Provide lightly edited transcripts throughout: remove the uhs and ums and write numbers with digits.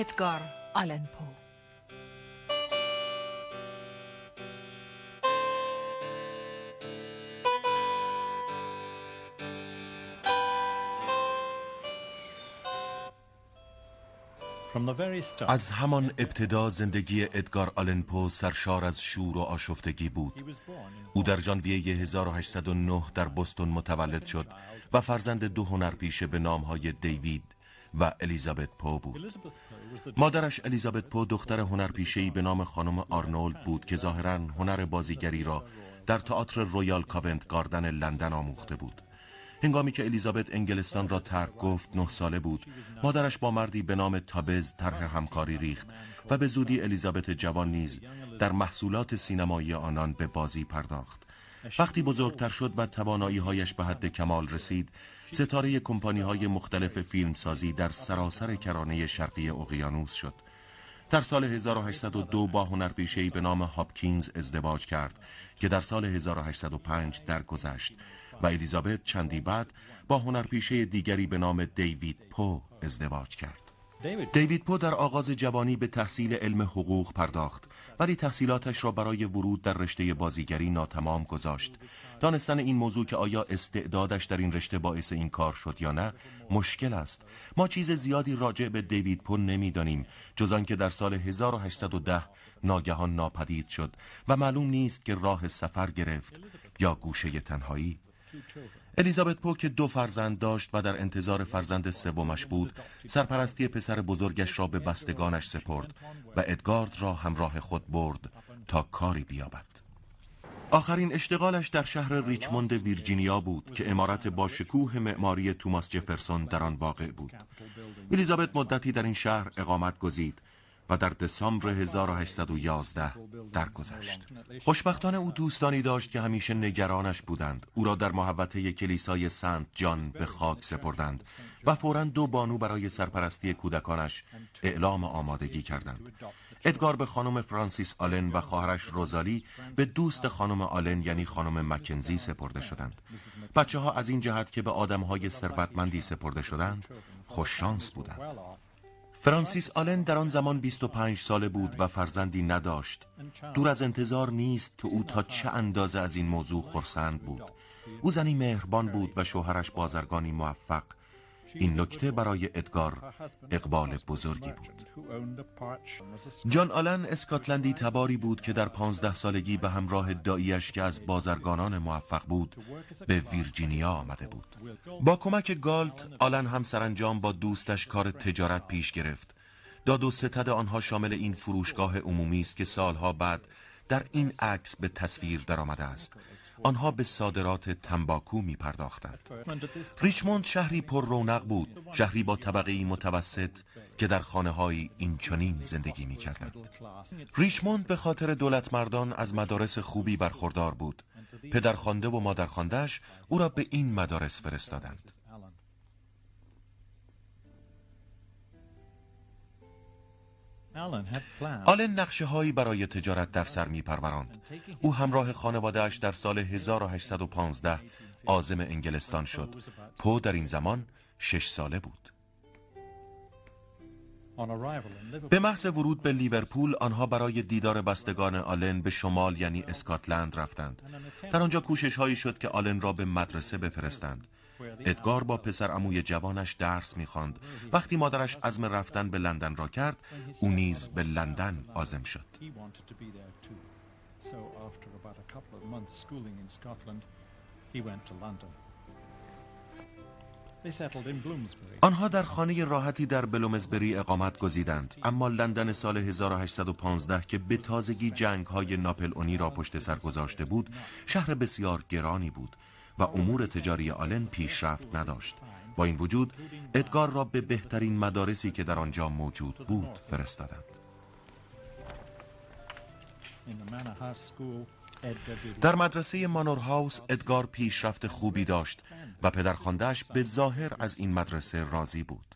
ادگار آلن پو. از همان ابتدا زندگی ادگار آلن پو سرشار از شور و آشفتگی بود. او در ژانویه 1809 در بوستون متولد شد و فرزند دو هنرپیشه به نامهای دیوید و الیزابت پو بود. مادرش الیزابت پو دختر هنرپیشه‌ای به نام خانم آرنولد بود که ظاهراً هنر بازیگری را در تئاتر رویال کاونت گاردن لندن آموخته بود. هنگامی که الیزابت انگلستان را ترک گفت 9 ساله بود. مادرش با مردی به نام تابز طرح همکاری ریخت و به زودی الیزابت جوان نیز در محصولات سینمایی آنان به بازی پرداخت. وقتی بزرگتر شد و توانایی‌هایش به حد کمال رسید، ستاره کمپانی‌های مختلف فیلمسازی در سراسر کرانه شرقی اقیانوس شد. در سال 1802 با هنرپیشه‌ای به نام هاپکینز ازدواج کرد که در سال 1805 درگذشت و الیزابت چندی بعد با هنرپیشه دیگری به نام دیوید پو ازدواج کرد. دیوید پو در آغاز جوانی به تحصیل علم حقوق پرداخت، ولی تحصیلاتش را برای ورود در رشته بازیگری ناتمام گذاشت. دانستن این موضوع که آیا استعدادش در این رشته باعث این کار شد یا نه مشکل است. ما چیز زیادی راجع به دیوید پو نمی‌دانیم، جز آنکه در سال 1810 ناگهان ناپدید شد و معلوم نیست که راه سفر گرفت یا گوشه تنهایی. الیزابت پو که 2 فرزند داشت و در انتظار فرزند سومش بود، سرپرستی پسر بزرگش را به بستگانش سپرد و ادگارد را همراه خود برد تا کاری بیابد. آخرین اشتغالش در شهر ریچموند ویرجینیا بود که عمارت با شکوه معماری توماس جفرسون در آن واقع بود. الیزابت مدتی در این شهر اقامت گزید و در دسامبر 1811 درگذشت. خوشبختانه او دوستانی داشت که همیشه نگرانش بودند. او را در محوطه کلیسای سنت جان به خاک سپردند و فوراً 2 بانو برای سرپرستی کودکانش اعلام آمادگی کردند. ادگار به خانم فرانسیس آلن و خواهرش روزالی به دوست خانم آلن یعنی خانم مکنزی سپرده شدند. بچه ها از این جهت که به آدم‌های ثروتمندی سپرده شدند، خوششانس بودند. فرانسیس آلن در آن زمان 25 ساله بود و فرزندی نداشت. دور از انتظار نیست که او تا چه اندازه از این موضوع خرسند بود. او زنی مهربان بود و شوهرش بازرگانی موفق. این نکته برای ادگار اقبال بزرگی بود. جان آلن اسکاتلندی تباری بود که در 15 سالگی به همراه دایی‌اش که از بازرگانان موفق بود به ویرجینیا آمده بود. با کمک گالت، آلن هم سرانجام با دوستش کار تجارت پیش گرفت. داد و ستد آنها شامل این فروشگاه عمومی است که سالها بعد در این عکس به تصویر درآمده است. آنها به صادرات تنباکو می پرداختند. ریچموند شهری پر رونق بود، شهری با طبقه متوسط که در خانه‌های اینچنین زندگی می کردند. ریچموند به خاطر دولت مردان از مدارس خوبی برخوردار بود. پدرخوانده و مادرخوانده‌اش او را به این مدارس فرستادند. آلن نقشه‌هایی برای تجارت در سر می‌پروراند. او همراه خانواده‌اش در سال 1815 عازم انگلستان شد. پو در این زمان 6 ساله بود. به محض ورود به لیورپول، آنها برای دیدار بستگان آلن به شمال یعنی اسکاتلند رفتند. در آنجا کوشش‌هایی شد که آلن را به مدرسه بفرستند. ادگار با پسر عموی جوانش درس می‌خواند. وقتی مادرش عزم رفتن به لندن را کرد، او نیز به لندن عازم شد. آنها در خانه راحتی در بلومزبری اقامت گزیدند، اما لندن سال 1815 که به تازگی جنگ‌های ناپلئونی را پشت سر گذاشته بود، شهر بسیار گرانی بود و امور تجاری آلن پیشرفت نداشت. با این وجود ادگار را به بهترین مدارسی که در آنجا موجود بود فرستادند. در مدرسه مانور هاوس ادگار پیشرفت خوبی داشت و پدرخوانده‌اش به ظاهر از این مدرسه راضی بود.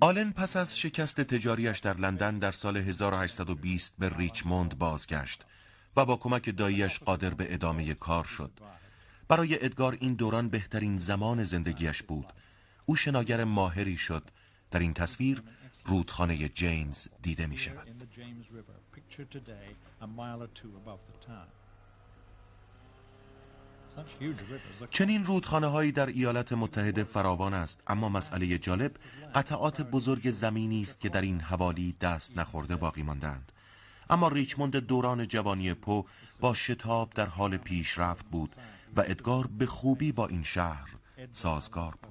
آلن پس از شکست تجاریش در لندن در سال 1820 به ریچموند بازگشت و با کمک دایی‌اش قادر به ادامه کار شد. برای ادگار این دوران بهترین زمان زندگیش بود. او شناگر ماهری شد. در این تصویر رودخانه جیمز دیده می شود. چنین رودخانه هایی در ایالات متحده فراوان است، اما مسئله جالب قطعات بزرگ زمینی است که در این حوالی دست نخورده باقی ماندند. اما ریچموند دوران جوانی پو با شتاب در حال پیشرفت بود و ادگار به خوبی با این شهر سازگار بود.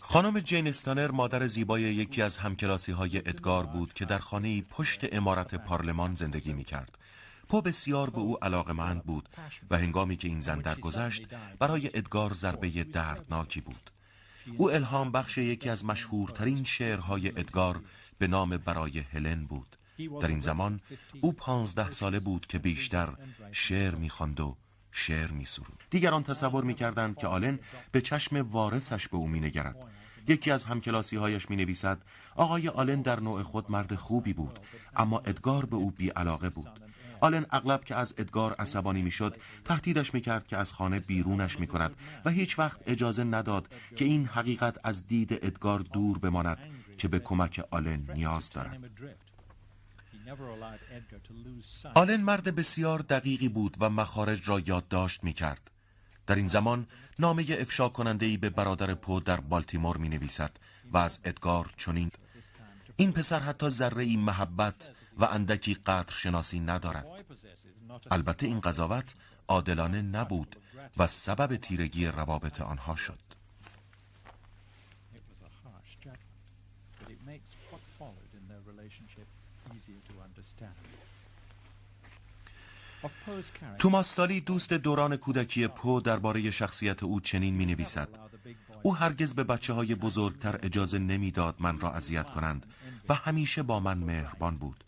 خانم جین استانر مادر زیبای یکی از همکلاسی های ادگار بود که در خانه‌ای پشت عمارت پارلمان زندگی می کرد. پو بسیار به او علاقه‌مند بود و هنگامی که این زن درگذشت برای ادگار ضربه دردناکی بود. او الهام بخش یکی از مشهورترین شعرهای ادگار به نام برای هلن بود. در این زمان او 15 ساله بود که بیشتر شعر می خواند و شعر می سرود. دیگران تصور می کردند که آلن به چشم وارثش به او می نگرد. یکی از همکلاسی هایش می نویسد آقای آلن در نوع خود مرد خوبی بود، اما ادگار به او بی علاقه بود. آلن اغلب که از ادگار عصبانی می شد تهدیدش می کرد که از خانه بیرونش می کند و هیچ وقت اجازه نداد که این حقیقت از دید ادگار دور بماند که به کمک آلن نیاز دارد. آلن مرد بسیار دقیقی بود و مخارج را یادداشت می کرد. در این زمان نامه افشا کننده‌ای به برادر پو در بالتیمور می نویسد و از ادگار چنین: این پسر حتی ذره‌ای محبت و اندکی قدرشناسی ندارد. البته این قضاوت عادلانه نبود و سبب تیرگی روابط آنها شد. توماس سالی دوست دوران کودکی پو درباره شخصیت او چنین می نویسد: او هرگز به بچه های بزرگتر اجازه نمی داد من را اذیت کنند و همیشه با من مهربان بود.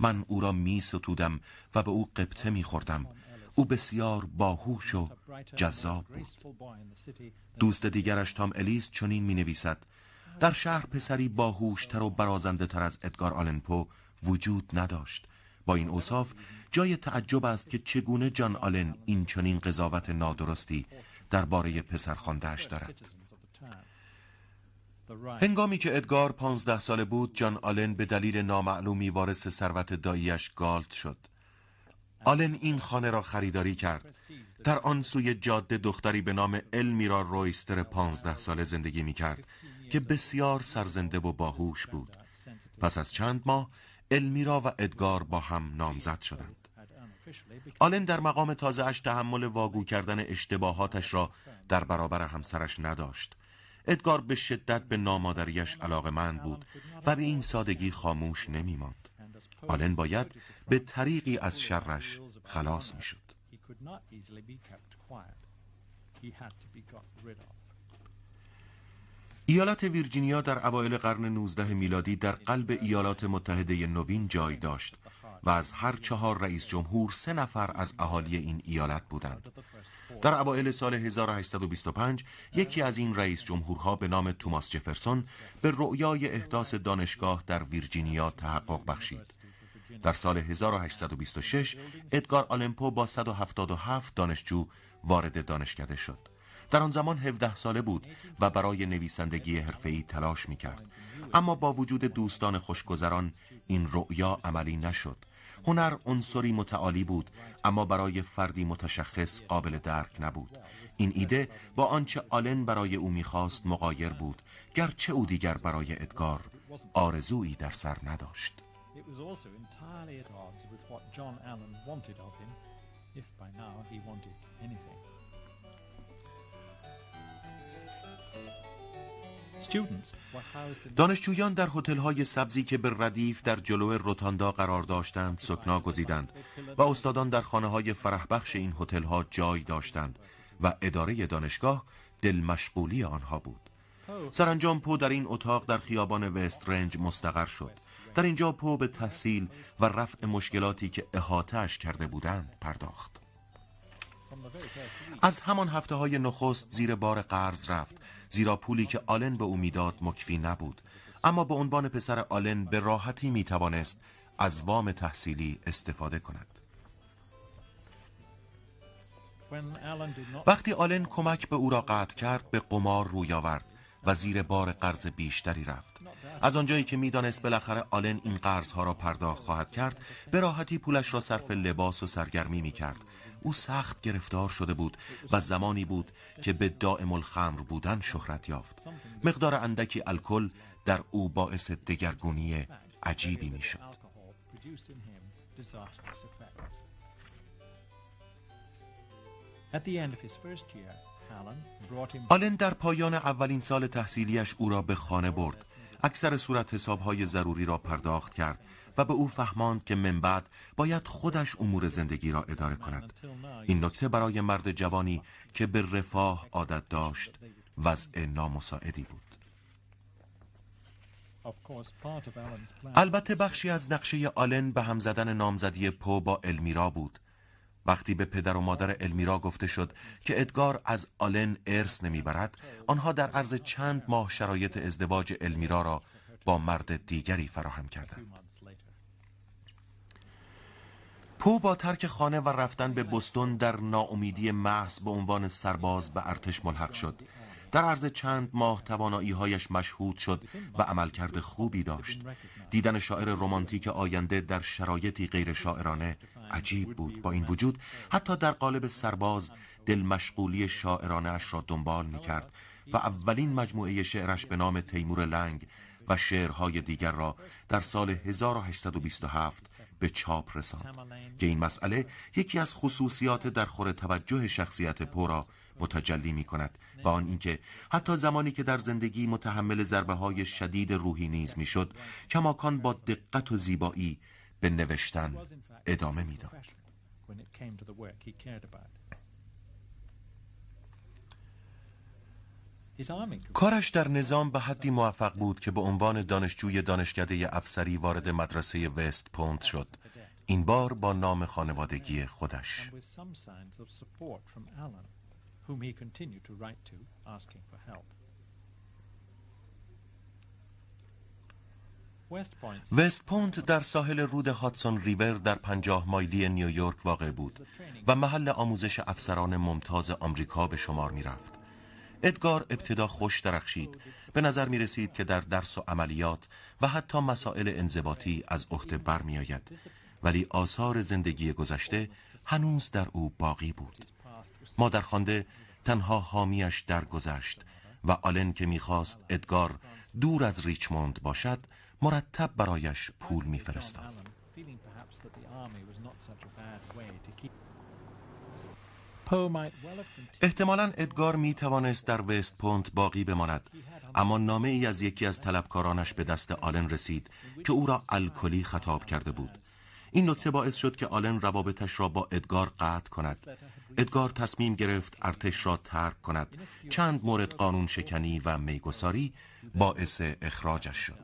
من او را می ستودم و به او قبطه می خوردم. او بسیار باهوش و جذاب بود. دوست دیگرش تام الیس چنین می نویسد: در شهر پسری باهوشتر و برازنده تر از ادگار آلن پو وجود نداشت. با این اوصاف جای تعجب است که چگونه جان آلن این چنین قضاوت نادرستی درباره پسر خوانده‌اش دارد. هنگامی که ادگار 15 ساله بود، جان آلن به دلیل نامعلومی وارث ثروت دایی‌اش گالت شد. آلن این خانه را خریداری کرد. در آن سوی جاده دختری به نام المیرا رویستر 15 ساله زندگی می کرد که بسیار سرزنده و باهوش بود. پس از چند ماه المیرا و ادگار با هم نامزد شدند. آلن در مقام تازه اش تحمل واگو کردن اشتباهاتش را در برابر همسرش نداشت. ادگار به شدت به نامادریش علاقه‌مند بود و به این سادگی خاموش نمی ماند. آلن باید به طریقی از شرش خلاص می شد. ایالت ویرجینیا در اوایل قرن 19 میلادی در قلب ایالات متحده نوین جای داشت و از هر 4 رئیس جمهور 3 نفر از اهالی این ایالت بودند. در اوایل سال 1825 یکی از این رئیس جمهورها به نام توماس جفرسون به رؤیای احداث دانشگاه در ویرجینیا تحقق بخشید. در سال 1826 ادگار آلن پو با 177 دانشجو وارد دانشکده شد. در آن زمان 17 ساله بود و برای نویسندگی حرفه‌ای تلاش می‌کرد. اما با وجود دوستان خوشگذران این رؤیا عملی نشد. هنر عنصری متعالی بود، اما برای فردی متشخص قابل درک نبود. این ایده با آنچه آلن برای او می‌خواست مغایر بود، گرچه او دیگر برای ادگار آرزویی در سر نداشت. دانشجویان در هتل‌های سبزی که به ردیف در جلو روتاندا قرار داشتند سکنا گزیدند و استادان در خانه‌های فرحبخش این هتل‌ها جای داشتند و اداره دانشگاه دل مشغولی آنها بود. سرانجام پو در این اتاق در خیابان وست رنج مستقر شد. در اینجا پو به تحصیل و رفع مشکلاتی که احاطه‌اش کرده بودند پرداخت. از همان هفته‌های نخست زیر بار قرض رفت، زیرا پولی که آلن به او میداد مکفی نبود. اما به عنوان پسر آلن به راحتی می توانست از وام تحصیلی استفاده کند. وقتی آلن کمک به او را قطع کرد به قمار روی آورد و زیر بار قرض بیشتری رفت. از آنجایی که میدانست بالاخره آلن این قرضها را پرداخت خواهد کرد، به راحتی پولش را صرف لباس و سرگرمی می‌کرد. او سخت گرفتار شده بود و زمانی بود که به دائم الخمر بودن شهرت یافت. مقدار اندکی الکل در او باعث دگرگونی عجیبی می‌شد. آلن در پایان اولین سال تحصیلیش او را به خانه برد. اکثر صورت حسابهای ضروری را پرداخت کرد و به او فهماند که من بعد باید خودش امور زندگی را اداره کند. این نکته برای مرد جوانی که به رفاه عادت داشت وضع نامساعدی بود. البته بخشی از نقشه آلن به هم زدن نامزدی پو با المیرا بود. وقتی به پدر و مادر المیرا گفته شد که ادگار از آلن ارث نمیبرد، آنها در عرض چند ماه شرایط ازدواج المیرا را با مرد دیگری فراهم کردند. پو با ترک خانه و رفتن به بوستون در ناامیدی محض به عنوان سرباز به ارتش ملحق شد. در عرض چند ماه توانایی‌هایش مشهود شد و عملکرد خوبی داشت. دیدن شاعر رمانتیک آینده در شرایطی غیر شاعرانه عجیب بود. با این وجود حتی در قالب سرباز دل مشغولی شاعرانه اش را دنبال می‌کرد و اولین مجموعه شعرش به نام تیمور لنگ و شعرهای دیگر را در سال 1827 به چاپ رساند که این مسئله یکی از خصوصیات در خور توجه شخصیت پو را متجلی می کند و آن اینکه حتی زمانی که در زندگی متحمل ضربه های شدید روحی نیز می شد، کماکان با دقت و زیبایی به نوشتن ادامه می داد. کارش در نظام به حدی موفق بود که به عنوان دانشجوی دانشکده افسری وارد مدرسه وست پوینت شد، این بار با نام خانوادگی خودش. وست پوینت در ساحل رود هاتسون ریور در 50 مایلی نیویورک واقع بود و محل آموزش افسران ممتاز آمریکا به شمار می رفت. ادگار ابتدا خوش درخشید. به نظر می رسید که در درس و عملیات و حتی مسائل انضباطی از عهده برمی آید، ولی آثار زندگی گذشته هنوز در او باقی بود. مادرخوانده تنها حامیش درگذشت و آلن که می‌خواست ادگار دور از ریچموند باشد مرتب برایش پول می‌فرستاد. احتمالاً ادگار می‌توانست در وست پوینت باقی بماند، اما نامه‌ای از یکی از طلبکارانش به دست آلن رسید که او را الکلی خطاب کرده بود. این نکته باعث شد که آلن روابطش را با ادگار قطع کند. ادگار تصمیم گرفت ارتش را ترک کند. چند مورد قانون شکنی و میگساری باعث اخراجش شد.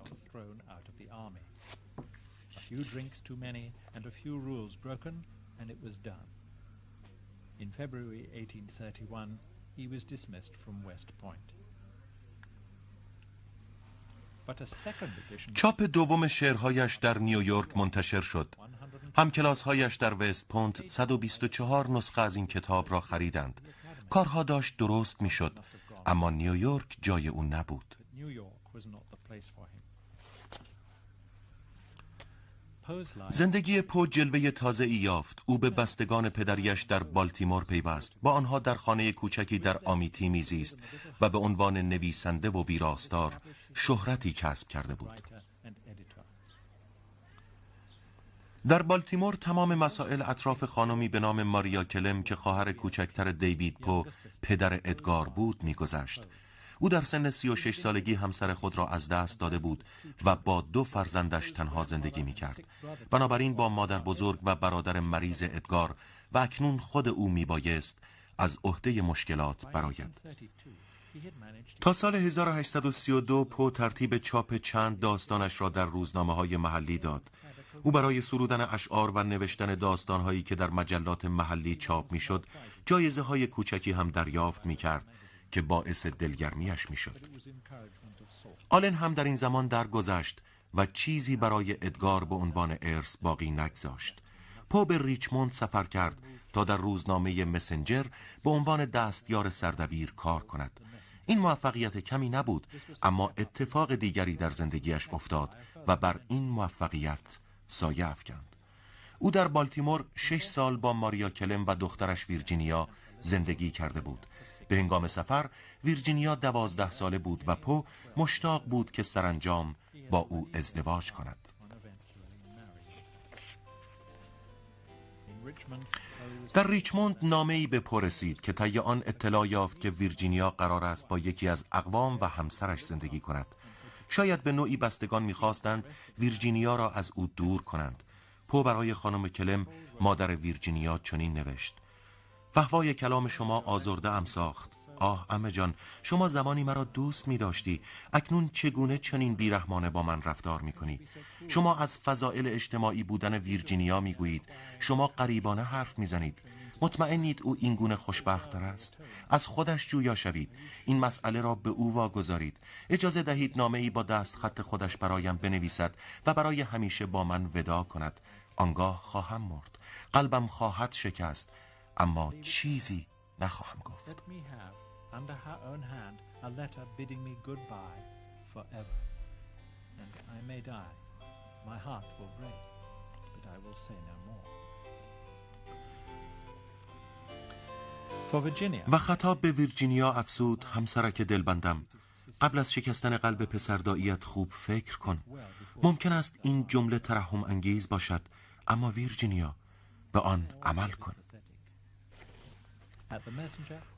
چاپ دوم شعرهایش در نیویورک منتشر شد. همکلاس‌هایش در وست پوینت 124 نسخه از این کتاب را خریدند. کارها داشت درست می‌شد، اما نیویورک جای او نبود. زندگی پو جلوه تازه‌ای یافت. او به بستگان پدریش در بالتیمور پیوست. با آنها در خانه کوچکی در آمیتی میزیست و به عنوان نویسنده و ویراستار شهرتی کسب کرده بود. در بالتیمور تمام مسائل اطراف خانمی به نام ماریا کلم که خواهر کوچکتر دیوید پو، پدر ادگار بود، می‌گذشت. او در سن 36 سالگی همسر خود را از دست داده بود و با 2 فرزندش تنها زندگی می‌کرد. بنابراین با مادر بزرگ و برادر مریض ادگار و اکنون خود او می‌بایست از عهده مشکلات برآید. تا سال 1832 پو ترتیب چاپ چند داستانش را در روزنامه‌های محلی داد. او برای سرودن اشعار و نوشتن داستان‌هایی که در مجلات محلی چاپ می‌شد، جایزه‌های کوچکی هم دریافت می‌کرد که باعث دلگرمیش می‌شد. آلن هم در این زمان درگذشت و چیزی برای ادگار به عنوان ارث باقی نگذاشت. پو به ریچموند سفر کرد تا در روزنامه مسنجر به عنوان دستیار سردبیر کار کند. این موفقیت کمی نبود، اما اتفاق دیگری در زندگیش افتاد و بر این موفقیت سایه افکند. او در بالتیمور 6 سال با ماریا کلم و دخترش ویرجینیا زندگی کرده بود. به هنگام سفر ویرجینیا 12 ساله بود و پو مشتاق بود که سرانجام با او ازدواج کند. در ریچموند نامه‌ای به پو رسید که طی آن اطلاع یافت که ویرجینیا قرار است با یکی از اقوام و همسرش زندگی کند. شاید به نوعی بستگان می‌خواستند ویرجینیا را از او دور کنند. پو برای خانم کلم، مادر ویرجینیا، چنین نوشت: فحوای کلام شما آزرده ام ساخت. آه عمه جان، شما زمانی مرا دوست می داشتی، اکنون چگونه چنین بیرحمانه با من رفتار می کنی؟ شما از فضائل اجتماعی بودن ویرجینیا می گویید، شما غریبانه حرف می زنید. مطمئنید او اینگونه خوشبخت‌تر است؟ از خودش جویا شوید، این مسئله را به او واگذارید. اجازه دهید نامه‌ای با دست خط خودش برایم بنویسد و برای همیشه با من وداع کند. آنگاه خواهم مرد، قلبم خواهد شکست، اما چیزی نخواهم گفت. Under her own hand a letter bidding me goodbye forever. And I may die, my heart will break, but I will say no more. و خطاب به ویرجینیا افزود: همسرک دلبندم، قبل از شکستن قلب پسردائیت خوب فکر کن. ممکن است این جمله ترحم انگیز باشد، اما ویرجینیا، به آن عمل کن.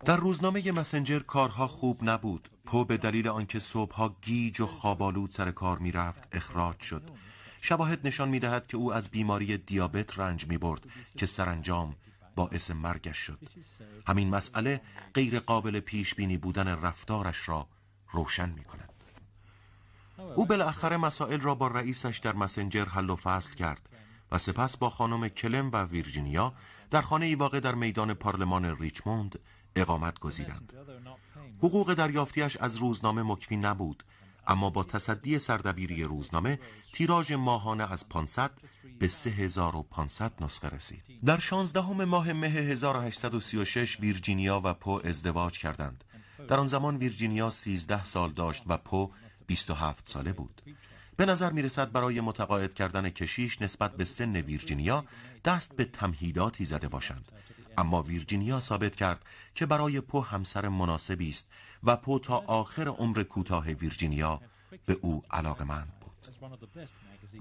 در روزنامه مسنجر کارها خوب نبود. پو به دلیل آنکه صبحها گیج و خوابالود سر کار می رفت اخراج شد. شواهد نشان می دهد که او از بیماری دیابت رنج می برد که سرانجام باعث مرگش شد. همین مسئله غیر قابل پیش بینی بودن رفتارش را روشن می کند. او بالاخره مسائل را با رئیسش در مسنجر حل و فصل کرد و سپس با خانم کلم و ویرجینیا در خانه‌ای واقع در میدان پارلمان ریچموند اقامت گزیدند. حقوق دریافتیش از روزنامه مکفی نبود، اما با تصدی سردبیری روزنامه تیراژ ماهانه از 500 به 3500 نسخه رسید. در 16 ماه مه 1836 ویرجینیا و پو ازدواج کردند. در آن زمان ویرجینیا 13 سال داشت و پو 27 ساله بود. به نظر می رسد برای متقاعد کردن کشیش نسبت به سن ویرجینیا دست به تمهیداتی زده باشند، اما ویرجینیا ثابت کرد که برای پو همسر مناسبی است و پو تا آخر عمر کوتاه ویرجینیا به او علاقه‌مند بود.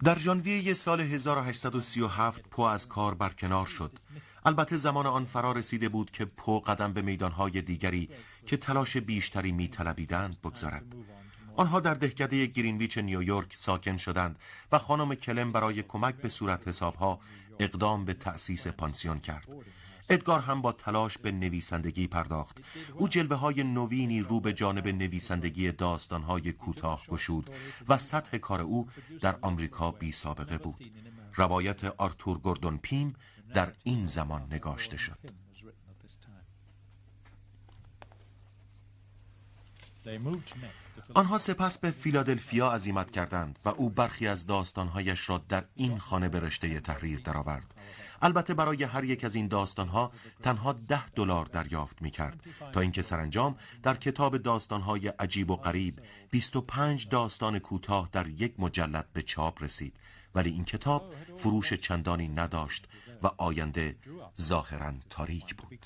در ژانویه سال 1837 پو از کار برکنار شد. البته زمان آن فرا رسیده بود که پو قدم به میدانهای دیگری که تلاش بیشتری می طلبیدند بگذارد. آنها در دهکده گرینویچ نیویورک ساکن شدند و خانم کلم برای کمک به صورت حسابها اقدام به تأسیس پانسیون کرد. ادگار هم با تلاش به نویسندگی پرداخت. او جلوه های نوینی رو به جانب نویسندگی داستان های کوتاه گشود و سطح کار او در آمریکا بی سابقه بود. روایت آرتور گوردون پیم در این زمان نگاشته شد. آنها سپس به فیلادلفیا عزیمت کردند و او برخی از داستانهایش را در این خانه به رشته تحریر درآورد. البته برای هر یک از این داستانها تنها $10 دریافت می کرد تا اینکه سرانجام در کتاب داستانهای عجیب و غریب 25 داستان کوتاه در یک مجلد به چاپ رسید، ولی این کتاب فروش چندانی نداشت و آینده ظاهراً تاریک بود.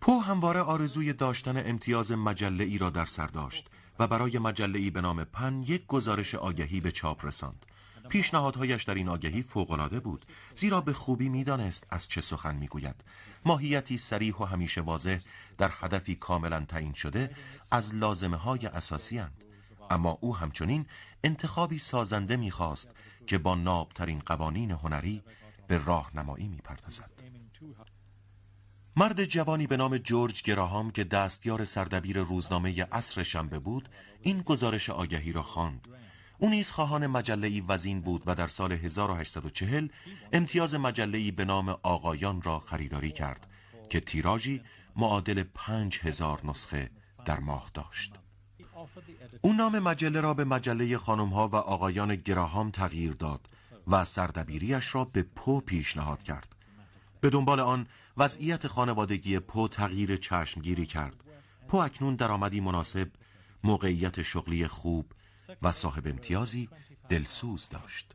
پو همواره آرزوی داشتن امتیاز مجله ای را در سر داشت و برای مجله ای به نام پن یک گزارش آگهی به چاپ رساند. پیشنهادهایش در این آگهی فوق‌العاده بود، زیرا به خوبی می‌دانست از چه سخن می‌گوید. ماهیتی صریح و همیشه واضح در هدفی کاملاً تعیین شده از لازمه‌های اساسی اند. اما او همچنین انتخابی سازنده می‌خواست که با نابترین قوانین هنری به راهنمایی می‌پردازد. مرد جوانی به نام جورج گراهام که دستیار سردبیر روزنامه عصر شنبه بود، این گزارش آگهی را خواند. او نیز خواهان مجله‌ای وزین بود و در سال 1840 امتیاز مجله‌ای به نام آقایان را خریداری کرد که تیراژی معادل 5000 نسخه در ماه داشت. او نام مجله را به مجله خانم‌ها و آقایان گراهام تغییر داد و سردبیریش را به پو پیشنهاد کرد. به دنبال آن وضعیت خانوادگی پو تغییر چشمگیری کرد. پو اکنون درآمدی مناسب، موقعیت شغلی خوب و صاحب امتیازی دلسوز داشت.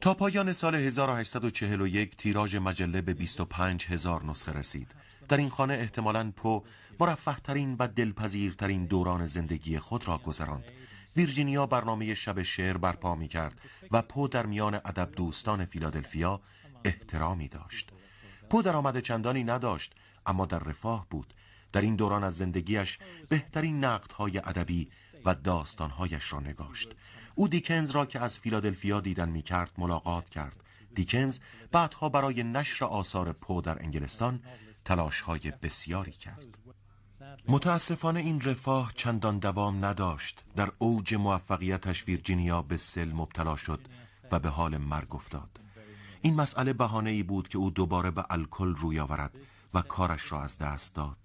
تا پایان سال 1841 تیراژ مجله به 25,000 نسخه رسید. در این خانه احتمالاً پو مرفه ترین و دلپذیرترین دوران زندگی خود را گذراند. ویرجینیا برنامه شب شعر برپا می کرد و پو در میان ادب دوستان فیلادلفیا احترامی داشت. پو درآمد چندانی نداشت اما در رفاه بود. در این دوران از زندگیش بهترین نقدهای ادبی و داستانهایش را نگاشت. او دیکنز را که از فیلادلفیا دیدن می کرد ملاقات کرد. دیکنز بعدها برای نشر آثار پو در انگلستان تلاش‌های بسیاری کرد. متاسفانه این رفاه چندان دوام نداشت. در اوج موفقیتش ویرجینیا به سل مبتلا شد و به حال مرگ افتاد. این مسئله بهانه‌ای بود که او دوباره به الکل روی آورد و کارش را از دست داد.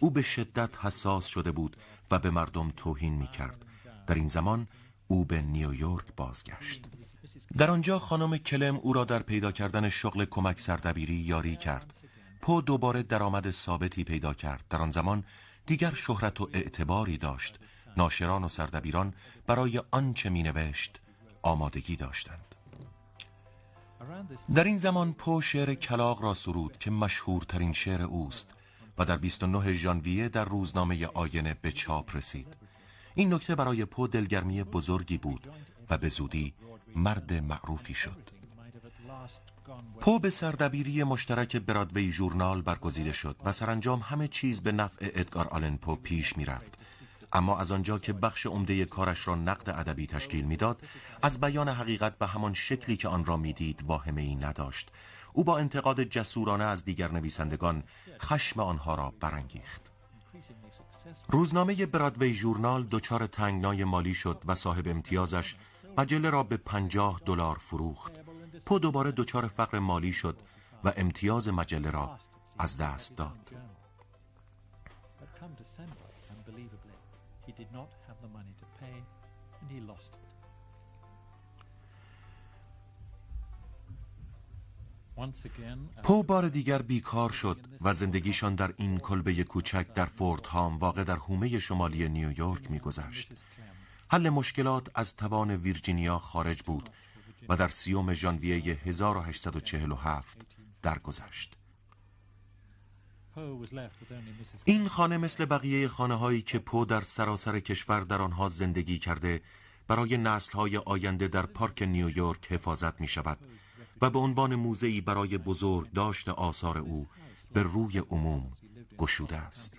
او به شدت حساس شده بود و به مردم توهین می‌کرد. در این زمان او به نیویورک بازگشت. در آنجا خانم کلم او را در پیدا کردن شغل کمک سردبیری یاری کرد. پو دوباره درآمد ثابتی پیدا کرد. در آن زمان دیگر شهرت و اعتباری داشت. ناشران و سردبیران برای آنچه مینوشت آمادگی داشتند. در این زمان پو شعر کلاغ را سرود که مشهورترین شعر اوست و در 29 ژانویه در روزنامه آینه به چاپ رسید. این نکته برای پو دلگرمی بزرگی بود و به زودی مرد معروفی شد. پو به سردبیری مشترک برادوی ژورنال برگزیده شد و سرانجام همه چیز به نفع ادگار آلن پو پیش می رفت. اما از آنجا که بخش عمده کارش را نقد ادبی تشکیل می داد، از بیان حقیقت به همان شکلی که آن را می دید واهمه ای نداشت. او با انتقاد جسورانه از دیگر نویسندگان خشم آنها را برانگیخت. روزنامه برادوی ژورنال دچار تنگنای مالی شد و صاحب امتیازش مجله را به $50 فروخت. پو دوباره دچار فقر مالی شد و امتیاز مجله را از دست داد. پو بار دیگر بیکار شد و زندگیشان در این کلبه کوچک در فوردهام واقع در حومه شمالی نیویورک می‌گذشت. حل مشکلات از توان ویرجینیا خارج بود و در 30 ژانویه 1847 درگذشت. این خانه مثل بقیه خانه‌هایی که پو در سراسر کشور در آنها زندگی کرده برای نسل‌های آینده در پارک نیویورک حفاظت می‌شود و به عنوان موزه‌ای برای بزرگداشت آثار او به روی عموم گشوده است.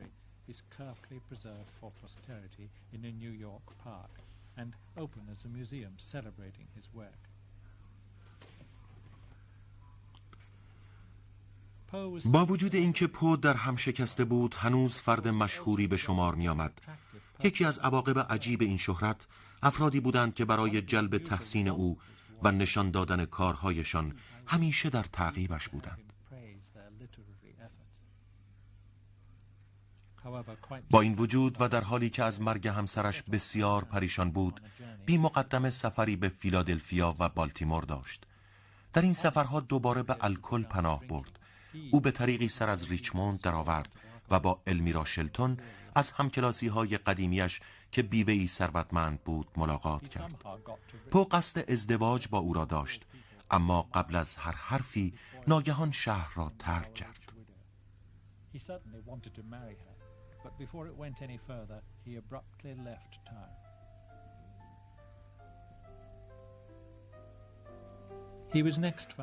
با وجود اینکه پو در هم شکسته بود، هنوز فرد مشهوری به شمار می آمد. یکی از عواقب عجیب این شهرت، افرادی بودند که برای جلب تحسین او و نشان دادن کارهایشان همیشه در تعقیبش بودند. با این وجود و در حالی که از مرگ همسرش بسیار پریشان بود، بی مقدمه سفری به فیلادلفیا و بالتیمور داشت. در این سفرها دوباره به الکل پناه برد. او به طریقی سر از ریچموند درآورد و با المیرا شلتون از همکلاسی‌های قدیمیش که بیوه‌ای ثروتمند بود ملاقات کرد. پو قصد ازدواج با او را داشت، اما قبل از هر حرفی ناگهان شهر را ترک کرد.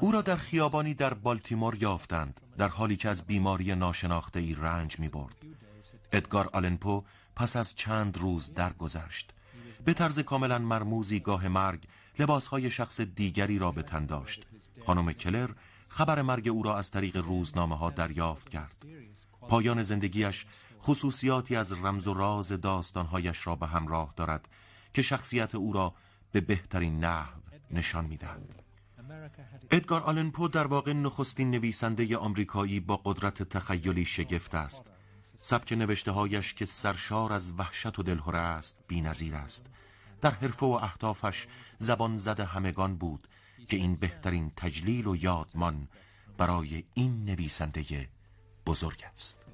او را در خیابانی در بالتیمور یافتند، در حالی که از بیماری ناشناخته ای رنج می برد. ادگار آلن پو پس از چند روز درگذشت. به طرز کاملا مرموزی گاه مرگ لباسهای شخص دیگری را به تن داشت. خانم کلر خبر مرگ او را از طریق روزنامه ها دریافت کرد. پایان زندگیش خصوصیاتی از رمز و راز داستانهایش را به همراه دارد که شخصیت او را به بهترین نحو نشان می دهند. ادگار آلن پو در واقع نخستین نویسنده آمریکایی با قدرت تخیلی شگفت است. سبک نوشته‌هایش که سرشار از وحشت و دلهره است بی‌نظیر است. در حرفه و اهدافش زبان زد همگان بود که این بهترین تجلیل و یادمان برای این نویسنده بزرگ است.